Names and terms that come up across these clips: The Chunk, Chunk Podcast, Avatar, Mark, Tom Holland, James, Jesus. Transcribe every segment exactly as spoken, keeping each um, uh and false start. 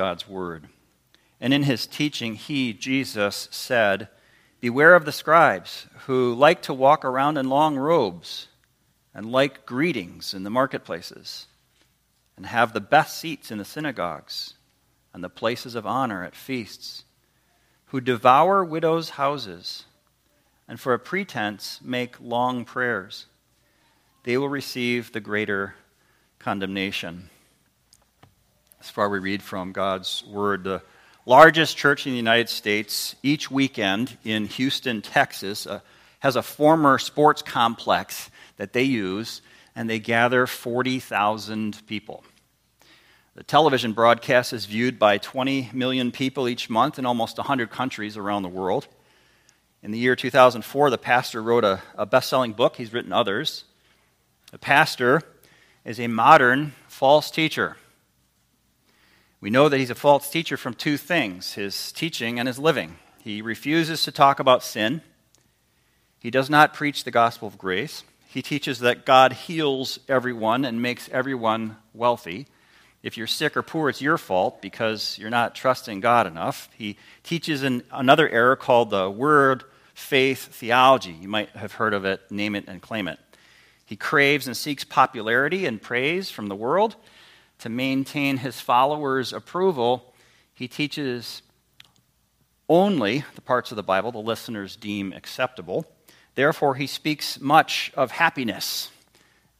God's word. And in his teaching, he, Jesus, said, "Beware of the scribes who like to walk around in long robes and like greetings in the marketplaces and have the best seats in the synagogues and the places of honor at feasts, who devour widows' houses and for a pretense make long prayers. They will receive the greater condemnation." As far we read from God's word, the largest church in the United States each weekend in Houston, Texas, uh, has a former sports complex that they use, and they gather forty thousand people. The television broadcast is viewed by twenty million people each month in almost one hundred countries around the world. In the year two thousand four, the pastor wrote a, a best-selling book. He's written others. The pastor is a modern false teacher. We know that he's a false teacher from two things, his teaching and his living. He refuses to talk about sin. He does not preach the gospel of grace. He teaches that God heals everyone and makes everyone wealthy. If you're sick or poor, it's your fault because you're not trusting God enough. He teaches in another error called the word faith theology. You might have heard of it, name it and claim it. He craves and seeks popularity and praise from the world. To maintain his followers' approval, he teaches only the parts of the Bible the listeners deem acceptable. Therefore, he speaks much of happiness,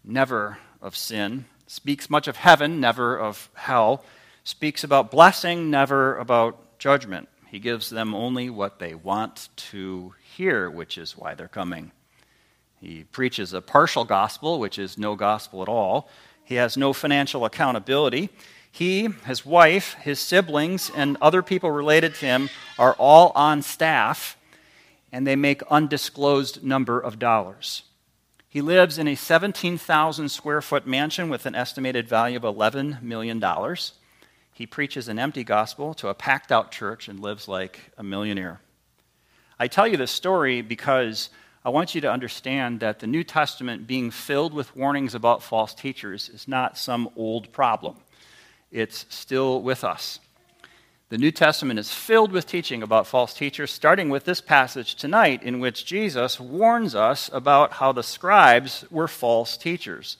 never of sin, speaks much of heaven, never of hell, speaks about blessing, never about judgment. He gives them only what they want to hear, which is why they're coming. He preaches a partial gospel, which is no gospel at all. He has no financial accountability. He, his wife, his siblings, and other people related to him are all on staff, and they make undisclosed number of dollars. He lives in a seventeen thousand square foot mansion with an estimated value of eleven million dollars. He preaches an empty gospel to a packed-out church and lives like a millionaire. I tell you this story because I want you to understand that the New Testament being filled with warnings about false teachers is not some old problem. It's still with us. The New Testament is filled with teaching about false teachers, starting with this passage tonight in which Jesus warns us about how the scribes were false teachers.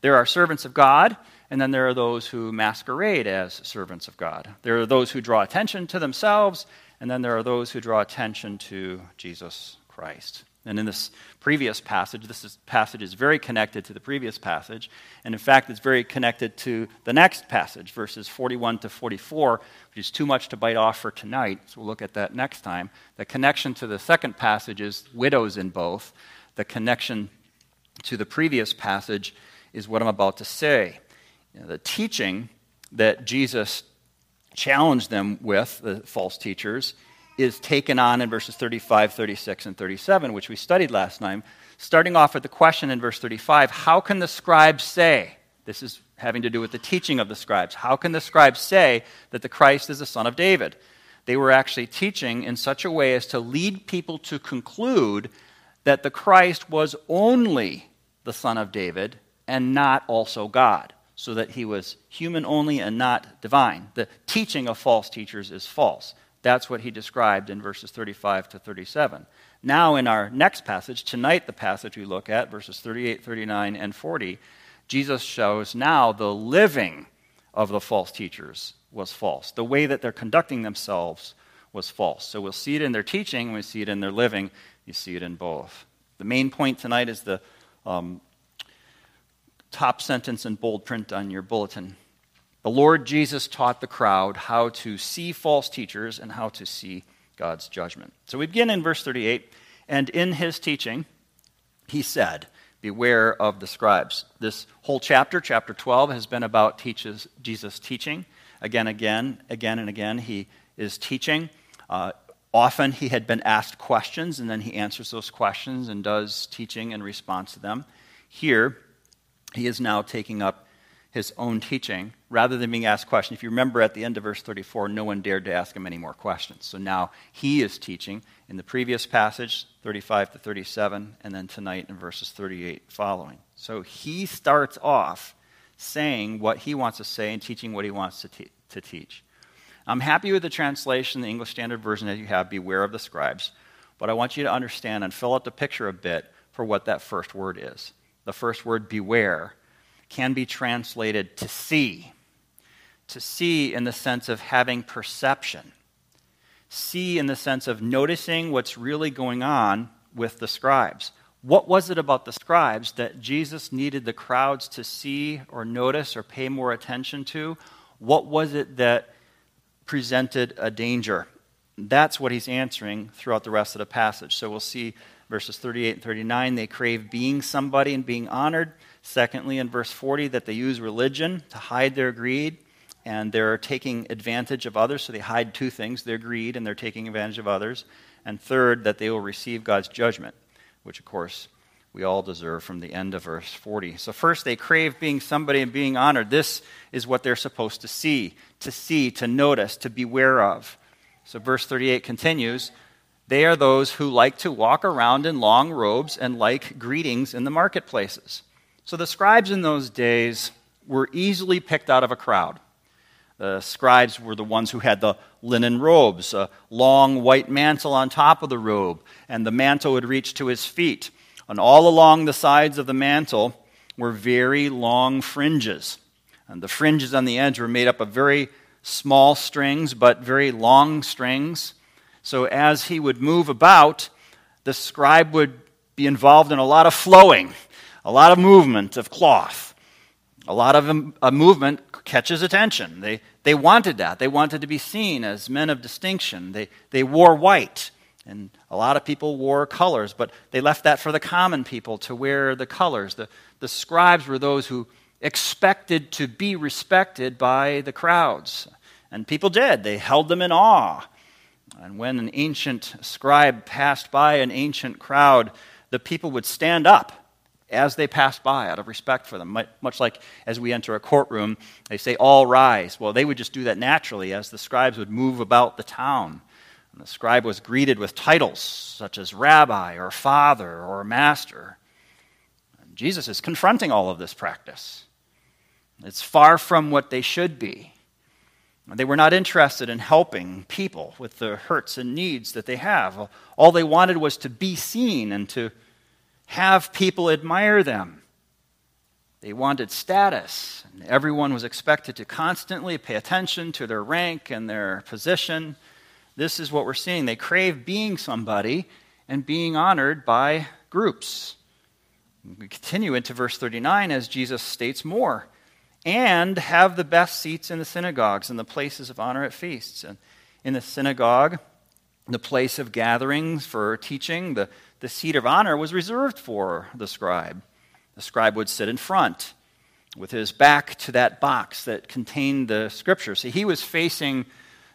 There are servants of God, and then there are those who masquerade as servants of God. There are those who draw attention to themselves, and then there are those who draw attention to Jesus Christ. And in this previous passage, this is, passage is very connected to the previous passage. And in fact, it's very connected to the next passage, verses forty-one to forty-four, which is too much to bite off for tonight. So we'll look at that next time. The connection to the second passage is widows in both. The connection to the previous passage is what I'm about to say. You know, the teaching that Jesus challenged them with, the false teachers, is taken on in verses thirty-five, thirty-six, and thirty-seven, which we studied last time, starting off with the question in verse thirty-five, how can the scribes say, this is having to do with the teaching of the scribes, how can the scribes say that the Christ is the son of David? They were actually teaching in such a way as to lead people to conclude that the Christ was only the son of David and not also God, so that he was human only and not divine. The teaching of false teachers is false. That's what he described in verses thirty-five to thirty-seven. Now in our next passage, tonight the passage we look at, verses thirty-eight, thirty-nine, and forty, Jesus shows now the living of the false teachers was false. The way that they're conducting themselves was false. So we'll see it in their teaching, and we see it in their living. You see it in both. The main point tonight is the um, top sentence in bold print on your bulletin. The Lord Jesus taught the crowd how to see false teachers and how to see God's judgment. So we begin in verse thirty-eight, and in his teaching, he said, "Beware of the scribes." This whole chapter, chapter twelve, has been about teaches Jesus teaching. Again, again, again, and again, he is teaching. Uh, often he had been asked questions, and then he answers those questions and does teaching in response to them. Here, he is now taking up his own teaching, rather than being asked questions. If you remember at the end of verse thirty-four, no one dared to ask him any more questions. So now he is teaching in the previous passage, thirty-five to thirty-seven, and then tonight in verses thirty-eight following. So he starts off saying what he wants to say and teaching what he wants to, te- to teach. I'm happy with the translation, the English Standard Version that you have, beware of the scribes, but I want you to understand and fill out the picture a bit for what that first word is. The first word, beware, can be translated to see. To see in the sense of having perception. See in the sense of noticing what's really going on with the scribes. What was it about the scribes that Jesus needed the crowds to see or notice or pay more attention to? What was it that presented a danger? That's what he's answering throughout the rest of the passage. So we'll see verses thirty-eight and thirty-nine, they crave being somebody and being honored. Secondly, in verse forty, that they use religion to hide their greed. And they're taking advantage of others, so they hide two things, their greed and they're taking advantage of others. And third, that they will receive God's judgment, which, of course, we all deserve from the end of verse forty. So first, they crave being somebody and being honored. This is what they're supposed to see, to see, to notice, to beware of. So verse thirty-eight continues, they are those who like to walk around in long robes and like greetings in the marketplaces. So the scribes in those days were easily picked out of a crowd. The scribes were the ones who had the linen robes, a long white mantle on top of the robe, and the mantle would reach to his feet. And all along the sides of the mantle were very long fringes. And the fringes on the edge were made up of very small strings, but very long strings. So as he would move about, the scribe would be involved in a lot of flowing, a lot of movement of cloth. A lot of a movement catches attention. They they wanted that. They wanted to be seen as men of distinction. They they wore white, and a lot of people wore colors, but they left that for the common people to wear the colors. The, the scribes were those who expected to be respected by the crowds, and people did. They held them in awe. And when an ancient scribe passed by an ancient crowd, the people would stand up as they pass by out of respect for them. Much like as we enter a courtroom, they say, all rise. Well, they would just do that naturally as the scribes would move about the town. And the scribe was greeted with titles such as rabbi or father or master. And Jesus is confronting all of this practice. It's far from what they should be. They were not interested in helping people with the hurts and needs that they have. All they wanted was to be seen and to have people admire them. They wanted status, and everyone was expected to constantly pay attention to their rank and their position. This is what we're seeing. They crave being somebody and being honored by groups. We continue into verse thirty-nine as Jesus states more, and have the best seats in the synagogues and the places of honor at feasts. And in the synagogue, the place of gatherings for teaching, the, the seat of honor was reserved for the scribe. The scribe would sit in front with his back to that box that contained the scripture. See, he was facing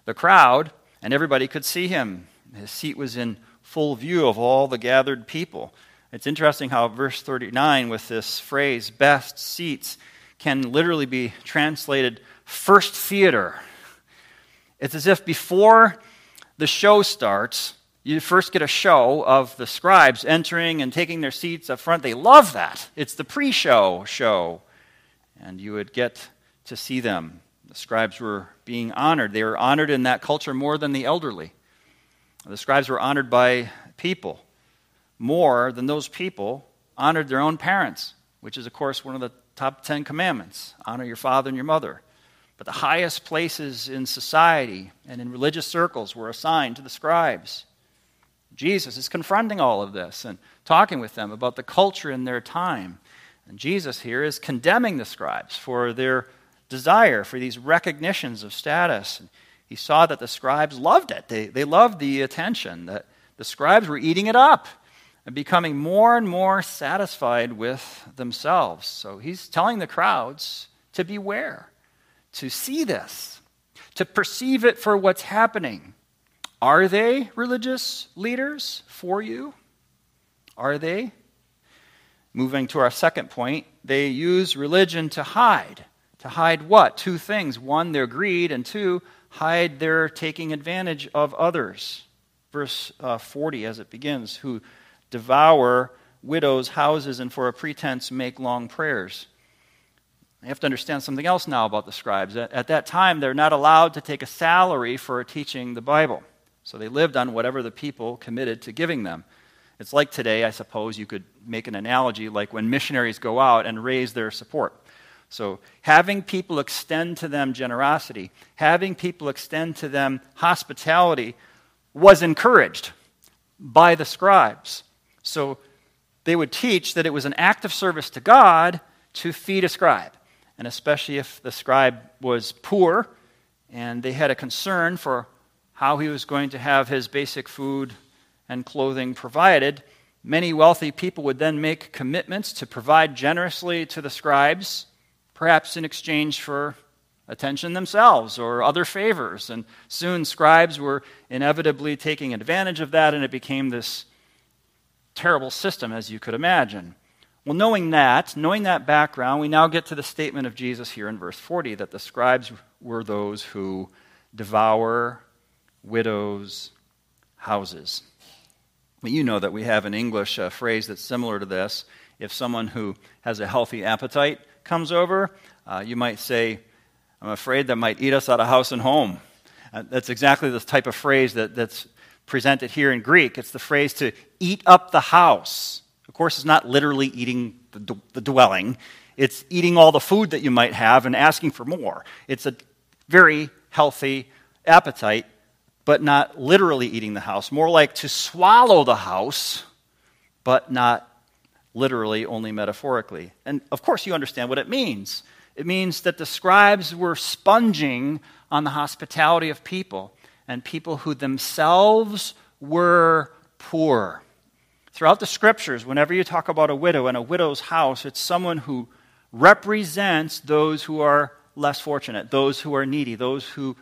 the crowd, and everybody could see him. His seat was in full view of all the gathered people. It's interesting how verse thirty-nine, with this phrase, best seats, can literally be translated first theater. It's as if before the show starts, you first get a show of the scribes entering and taking their seats up front. They love that. It's the pre-show show. And you would get to see them. The scribes were being honored. They were honored in that culture more than the elderly. The scribes were honored by people more than those people honored their own parents, which is, of course, one of the top ten commandments. Honor your father and your mother. But the highest places in society and in religious circles were assigned to the scribes. Jesus is confronting all of this and talking with them about the culture in their time. And Jesus here is condemning the scribes for their desire for these recognitions of status. And he saw that the scribes loved it. They, they loved the attention, that the scribes were eating it up and becoming more and more satisfied with themselves. So he's telling the crowds to beware, to see this, to perceive it for what's happening. Are they religious leaders for you? Are they? Moving to our second point, they use religion to hide. To hide what? Two things. One, their greed, and two, hide their taking advantage of others. Verse uh, forty as it begins, who devour widows' houses and for a pretense make long prayers. You have to understand something else now about the scribes. At, at that time, they're not allowed to take a salary for teaching the Bible. So they lived on whatever the people committed to giving them. It's like today, I suppose you could make an analogy like when missionaries go out and raise their support. So having people extend to them generosity, having people extend to them hospitality was encouraged by the scribes. So they would teach that it was an act of service to God to feed a scribe. And especially if the scribe was poor and they had a concern for how he was going to have his basic food and clothing provided, many wealthy people would then make commitments to provide generously to the scribes, perhaps in exchange for attention themselves or other favors. And soon scribes were inevitably taking advantage of that, and it became this terrible system, as you could imagine. Well, knowing that, knowing that background, we now get to the statement of Jesus here in verse forty, that the scribes were those who devour widows' houses. You know that we have in English a phrase that's similar to this. If someone who has a healthy appetite comes over, uh, you might say, I'm afraid that might eat us out of house and home. Uh, that's exactly the type of phrase that, that's presented here in Greek. It's the phrase to eat up the house. Of course, it's not literally eating the, d- the dwelling. It's eating all the food that you might have and asking for more. It's a very healthy appetite, but not literally eating the house. More like to swallow the house, but not literally, only metaphorically. And of course you understand what it means. It means that the scribes were sponging on the hospitality of people, and people who themselves were poor. Throughout the scriptures, whenever you talk about a widow and a widow's house, it's someone who represents those who are less fortunate, those who are needy, those who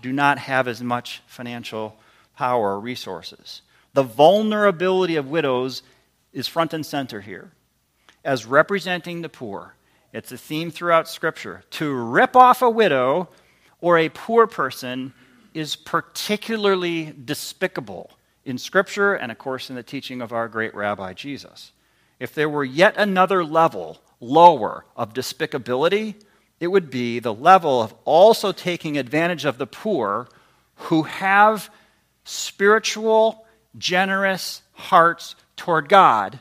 do not have as much financial power or resources. The vulnerability of widows is front and center here as representing the poor. It's a theme throughout Scripture. To rip off a widow or a poor person is particularly despicable in Scripture and, of course, in the teaching of our great Rabbi Jesus. If there were yet another level lower of despicability, it would be the level of also taking advantage of the poor who have spiritual, generous hearts toward God,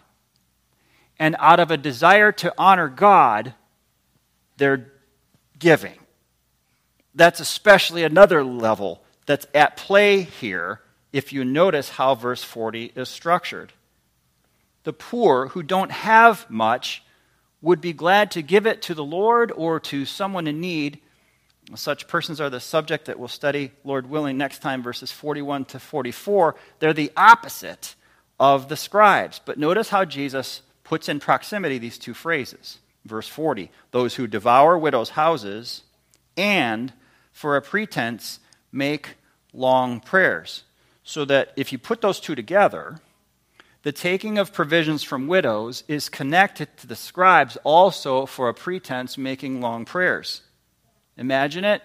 and out of a desire to honor God, they're giving. That's especially another level that's at play here if you notice how verse forty is structured. The poor who don't have much would be glad to give it to the Lord or to someone in need. Such persons are the subject that we'll study, Lord willing, next time, verses forty-one to forty-four. They're the opposite of the scribes. But notice how Jesus puts in proximity these two phrases. Verse forty, those who devour widows' houses and, for a pretense, make long prayers. So that if you put those two together, the taking of provisions from widows is connected to the scribes also for a pretense making long prayers. Imagine it.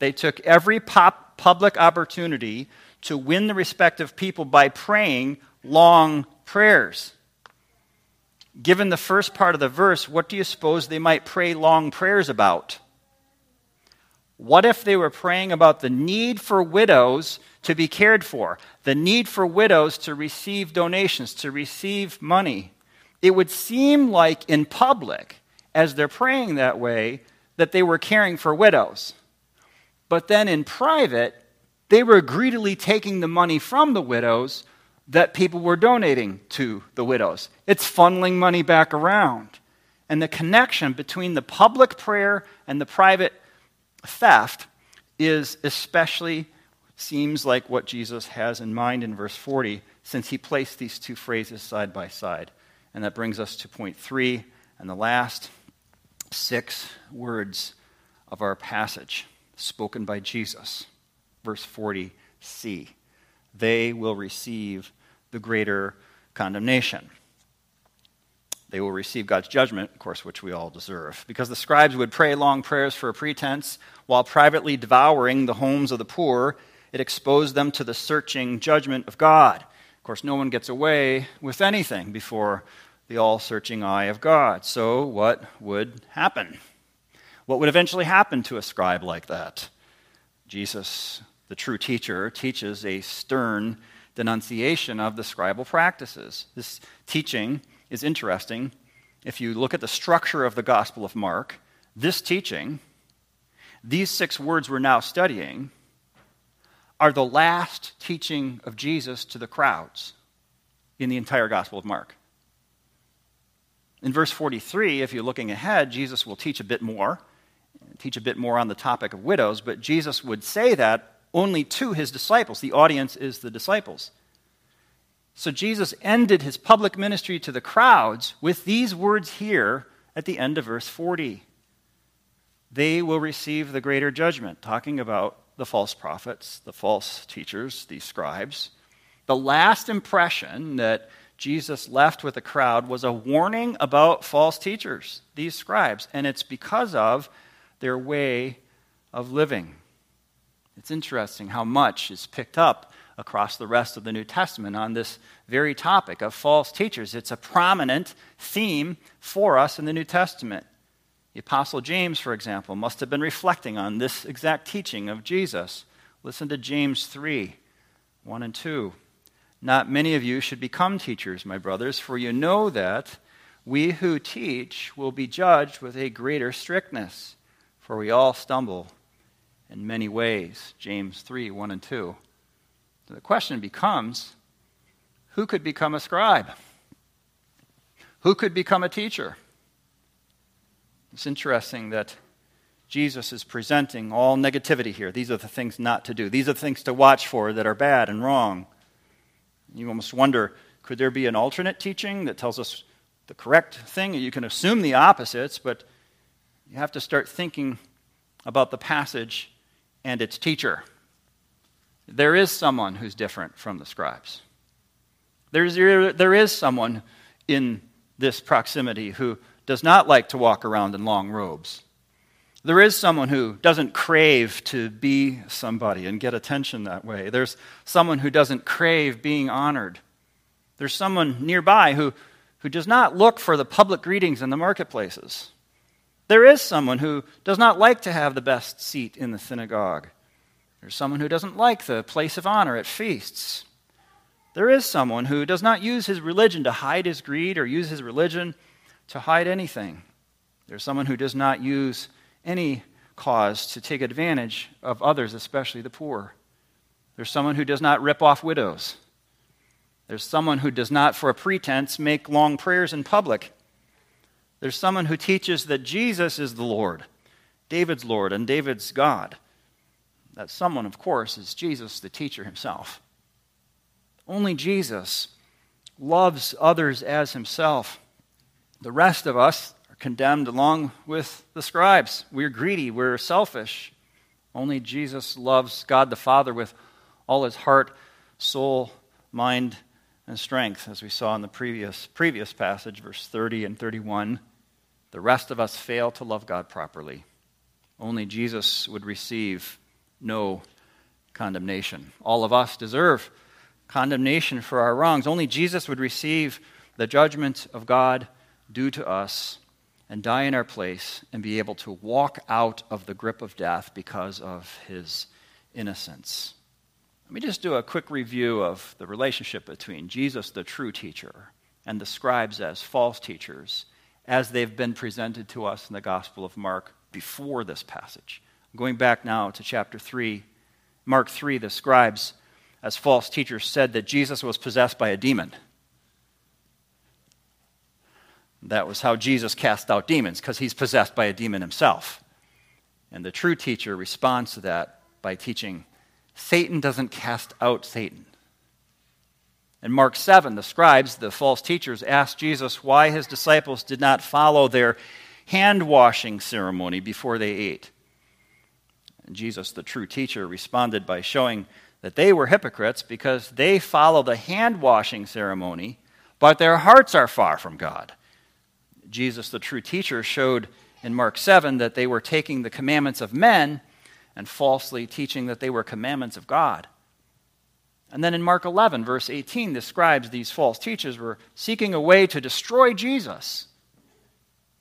They took every pop public opportunity to win the respect of people by praying long prayers. Given the first part of the verse, what do you suppose they might pray long prayers about? What if they were praying about the need for widows to be cared for, the need for widows to receive donations, to receive money? It would seem like in public, as they're praying that way, that they were caring for widows. But then in private, they were greedily taking the money from the widows that people were donating to the widows. It's funneling money back around. And the connection between the public prayer and the private theft is especially seems like what Jesus has in mind in verse forty, since he placed these two phrases side by side. And that brings us to point three and the last six words of our passage spoken by Jesus. Verse forty c, they will receive the greater condemnation. They will receive God's judgment, of course, which we all deserve. Because the scribes would pray long prayers for a pretense while privately devouring the homes of the poor, it exposed them to the searching judgment of God. Of course, no one gets away with anything before the all-searching eye of God. So what would happen? What would eventually happen to a scribe like that? Jesus, the true teacher, teaches a stern denunciation of the scribal practices. This teaching is interesting. If you look at the structure of the Gospel of Mark, this teaching, these six words we're now studying, are the last teaching of Jesus to the crowds in the entire Gospel of Mark. In verse forty-three, if you're looking ahead, Jesus will teach a bit more, teach a bit more on the topic of widows, but Jesus would say that only to his disciples. The audience is the disciples. So Jesus ended his public ministry to the crowds with these words here at the end of verse forty. They will receive the greater judgment, talking about the false prophets, the false teachers, these scribes. The last impression that Jesus left with the crowd was a warning about false teachers, these scribes, and it's because of their way of living. It's interesting how much is picked up across the rest of the New Testament on this very topic of false teachers. It's a prominent theme for us in the New Testament. The Apostle James, for example, must have been reflecting on this exact teaching of Jesus. Listen to James three, one and two. Not many of you should become teachers, my brothers, for you know that we who teach will be judged with a greater strictness, for we all stumble in many ways. James three, one and two. So the question becomes, who could become a scribe? Who could become a teacher? It's interesting that Jesus is presenting all negativity here. These are the things not to do. These are the things to watch for that are bad and wrong. You almost wonder, could there be an alternate teaching that tells us the correct thing? You can assume the opposites, but you have to start thinking about the passage and its teacher. There is someone who's different from the scribes. There's, there is someone in this proximity who does not like to walk around in long robes. There is someone who doesn't crave to be somebody and get attention that way. There's someone who doesn't crave being honored. There's someone nearby who, who does not look for the public greetings in the marketplaces. There is someone who does not like to have the best seat in the synagogue. There's someone who doesn't like the place of honor at feasts. There is someone who does not use his religion to hide his greed or use his religion to hide anything. There's someone who does not use any cause to take advantage of others, especially the poor. There's someone who does not rip off widows. There's someone who does not, for a pretense, make long prayers in public. There's someone who teaches that Jesus is the Lord, David's Lord and David's God. That someone, of course, is Jesus, the teacher himself. Only Jesus loves others as himself. The rest of us condemned along with the scribes. We're greedy, we're selfish. Only Jesus loves God the Father with all his heart, soul, mind, and strength, as we saw in the previous previous passage, verse thirty and thirty-one. The rest of us fail to love God properly. Only Jesus would receive no condemnation. All of us deserve condemnation for our wrongs. Only Jesus would receive the judgment of God due to us and die in our place, and be able to walk out of the grip of death because of his innocence. Let me just do a quick review of the relationship between Jesus, the true teacher, and the scribes as false teachers, as they've been presented to us in the Gospel of Mark before this passage. Going back now to chapter three, Mark three, the scribes as false teachers said that Jesus was possessed by a demon. That was how Jesus cast out demons, because he's possessed by a demon himself. And the true teacher responds to that by teaching, Satan doesn't cast out Satan. In Mark seven, the scribes, the false teachers, asked Jesus why his disciples did not follow their hand-washing ceremony before they ate. And Jesus, the true teacher, responded by showing that they were hypocrites because they follow the hand-washing ceremony, but their hearts are far from God. Jesus, the true teacher, showed in Mark seven that they were taking the commandments of men and falsely teaching that they were commandments of God. And then in Mark eleven, verse eighteen, the scribes, these false teachers, were seeking a way to destroy Jesus.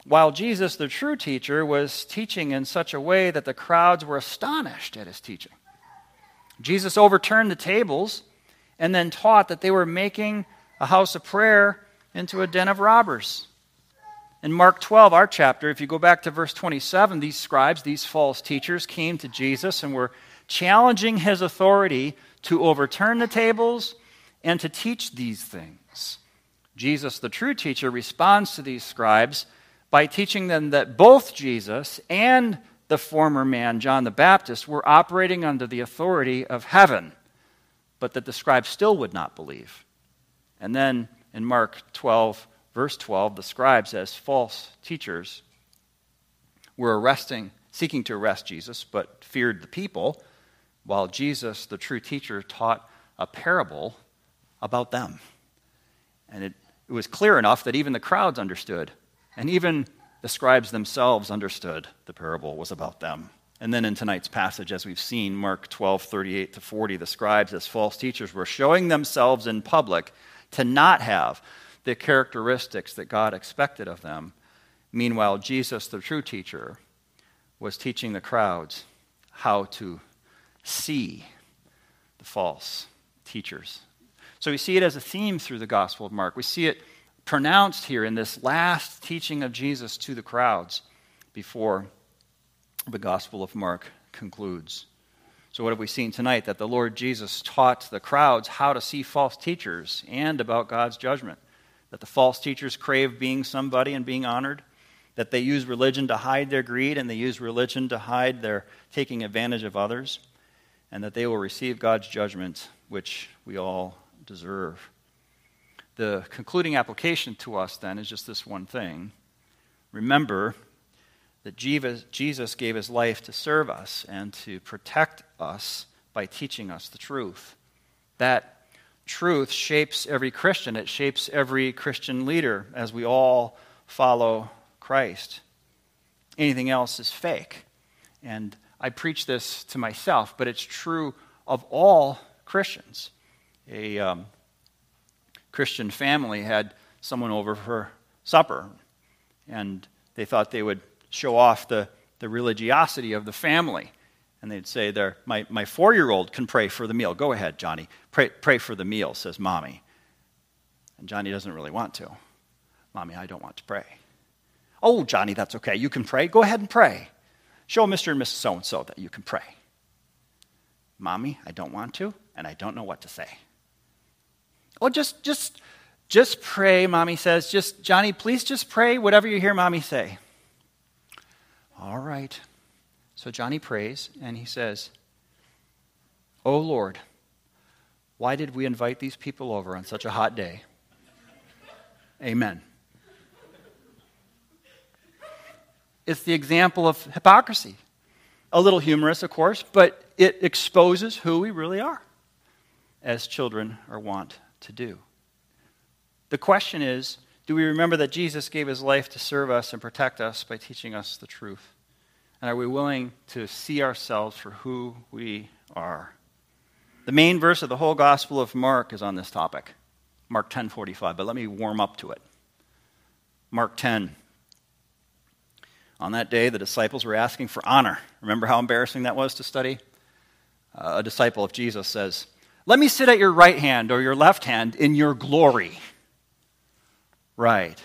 While Jesus, the true teacher, was teaching in such a way that the crowds were astonished at his teaching. Jesus overturned the tables and then taught that they were making a house of prayer into a den of robbers. In Mark twelve, our chapter, if you go back to verse twenty-seven, these scribes, these false teachers, came to Jesus and were challenging his authority to overturn the tables and to teach these things. Jesus, the true teacher, responds to these scribes by teaching them that both Jesus and the former man, John the Baptist, were operating under the authority of heaven, but that the scribes still would not believe. And then in Mark twelve, verse twelve, the scribes, as false teachers, were arresting, seeking to arrest Jesus, but feared the people, while Jesus, the true teacher, taught a parable about them. And it, it was clear enough that even the crowds understood, and even the scribes themselves understood the parable was about them. And then in tonight's passage, as we've seen, Mark twelve, thirty-eight to forty, the scribes as false teachers were showing themselves in public to not have the characteristics that God expected of them. Meanwhile, Jesus, the true teacher, was teaching the crowds how to see the false teachers. So we see it as a theme through the Gospel of Mark. We see it pronounced here in this last teaching of Jesus to the crowds before the Gospel of Mark concludes. So what have we seen tonight? That the Lord Jesus taught the crowds how to see false teachers and about God's judgment. That the false teachers crave being somebody and being honored. That they use religion to hide their greed, and they use religion to hide their taking advantage of others. And that they will receive God's judgment, which we all deserve. The concluding application to us, then, is just this one thing. Remember that Jesus gave his life to serve us and to protect us by teaching us the truth. That truth shapes every Christian. It shapes every Christian leader as we all follow Christ. Anything else is fake. And I preach this to myself, but it's true of all Christians. A um, Christian family had someone over for supper, and they thought they would show off the, the religiosity of the family. And they'd say, "There, my, my four-year-old can pray for the meal. Go ahead, Johnny. Pray, pray for the meal," says Mommy. And Johnny doesn't really want to. "Mommy, I don't want to pray." "Oh, Johnny, that's okay. You can pray. Go ahead and pray. Show Mister and Missus So-and-so that you can pray." "Mommy, I don't want to, and I don't know what to say." "Oh, just, just, just pray," Mommy says. "Just, Johnny, please just pray whatever you hear Mommy say." All right. So Johnny prays, and he says, "Oh, Lord, why did we invite these people over on such a hot day? Amen." It's the example of hypocrisy. A little humorous, of course, but it exposes who we really are, as children are wont to do. The question is, do we remember that Jesus gave his life to serve us and protect us by teaching us the truth? And are we willing to see ourselves for who we are? The main verse of the whole Gospel of Mark is on this topic, Mark ten forty-five, but let me warm up to it. Mark ten. On that day, the disciples were asking for honor. Remember how embarrassing that was to study? Uh, a disciple of Jesus says, "Let me sit at your right hand or your left hand in your glory." Right.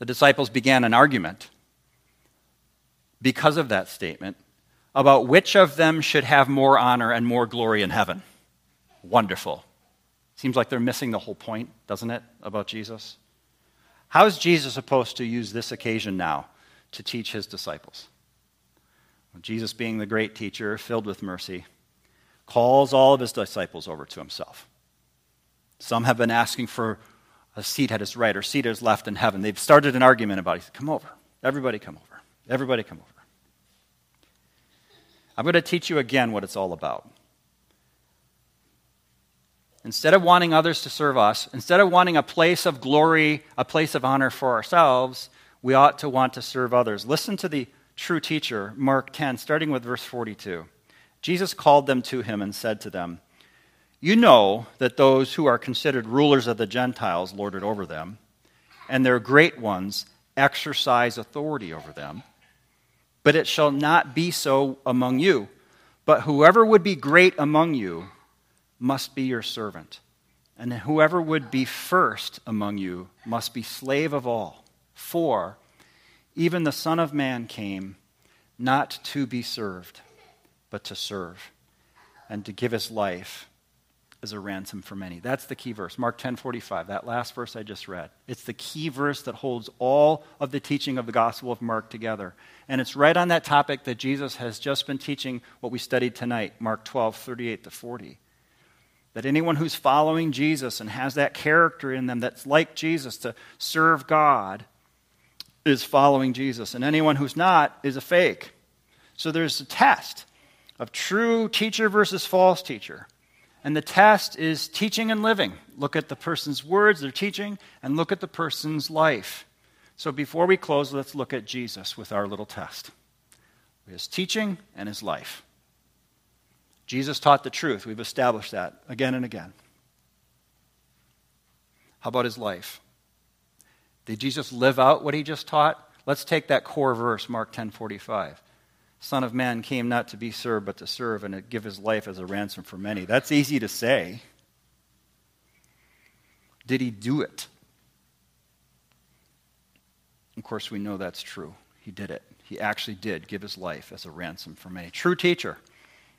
The disciples began an argument because of that statement about which of them should have more honor and more glory in heaven. Wonderful. Seems like they're missing the whole point, doesn't it, about Jesus? How is Jesus supposed to use this occasion now to teach his disciples? Well, Jesus, being the great teacher, filled with mercy, calls all of his disciples over to himself. Some have been asking for a seat at his right or seat at his left in heaven. They've started an argument about it. He said, "Come over. Everybody come over. Everybody come over. I'm going to teach you again what it's all about." Instead of wanting others to serve us, instead of wanting a place of glory, a place of honor for ourselves, we ought to want to serve others. Listen to the true teacher, Mark ten, starting with verse forty-two. Jesus called them to him and said to them, "You know that those who are considered rulers of the Gentiles lord it over them, and their great ones exercise authority over them. But it shall not be so among you. But whoever would be great among you must be your servant. And whoever would be first among you must be slave of all. For even the Son of Man came not to be served, but to serve, and to give his life as a ransom for many. That's the key verse, Mark ten forty-five, that last verse I just read. It's the key verse that holds all of the teaching of the Gospel of Mark together. And it's right on that topic that Jesus has just been teaching what we studied tonight, Mark twelve, thirty-eight to forty. That anyone who's following Jesus and has that character in them that's like Jesus to serve God is following Jesus. And anyone who's not is a fake. So there's a test of true teacher versus false teacher. And the test is teaching and living. Look at the person's words, their teaching, and look at the person's life. So before we close, let's look at Jesus with our little test. His teaching and his life. Jesus taught the truth. We've established that again and again. How about his life? Did Jesus live out what he just taught? Let's take that core verse, Mark ten forty-five. Son of Man came not to be served, but to serve and to give his life as a ransom for many. That's easy to say. Did he do it? Of course, we know that's true. He did it. He actually did give his life as a ransom for many. True teacher,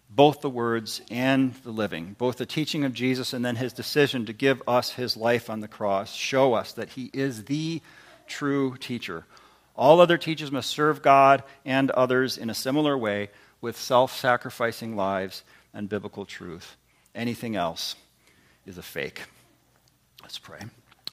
both the words and the living, both the teaching of Jesus and then his decision to give us his life on the cross, show us that he is the true teacher. All other teachers must serve God and others in a similar way with self-sacrificing lives and biblical truth. Anything else is a fake. Let's pray.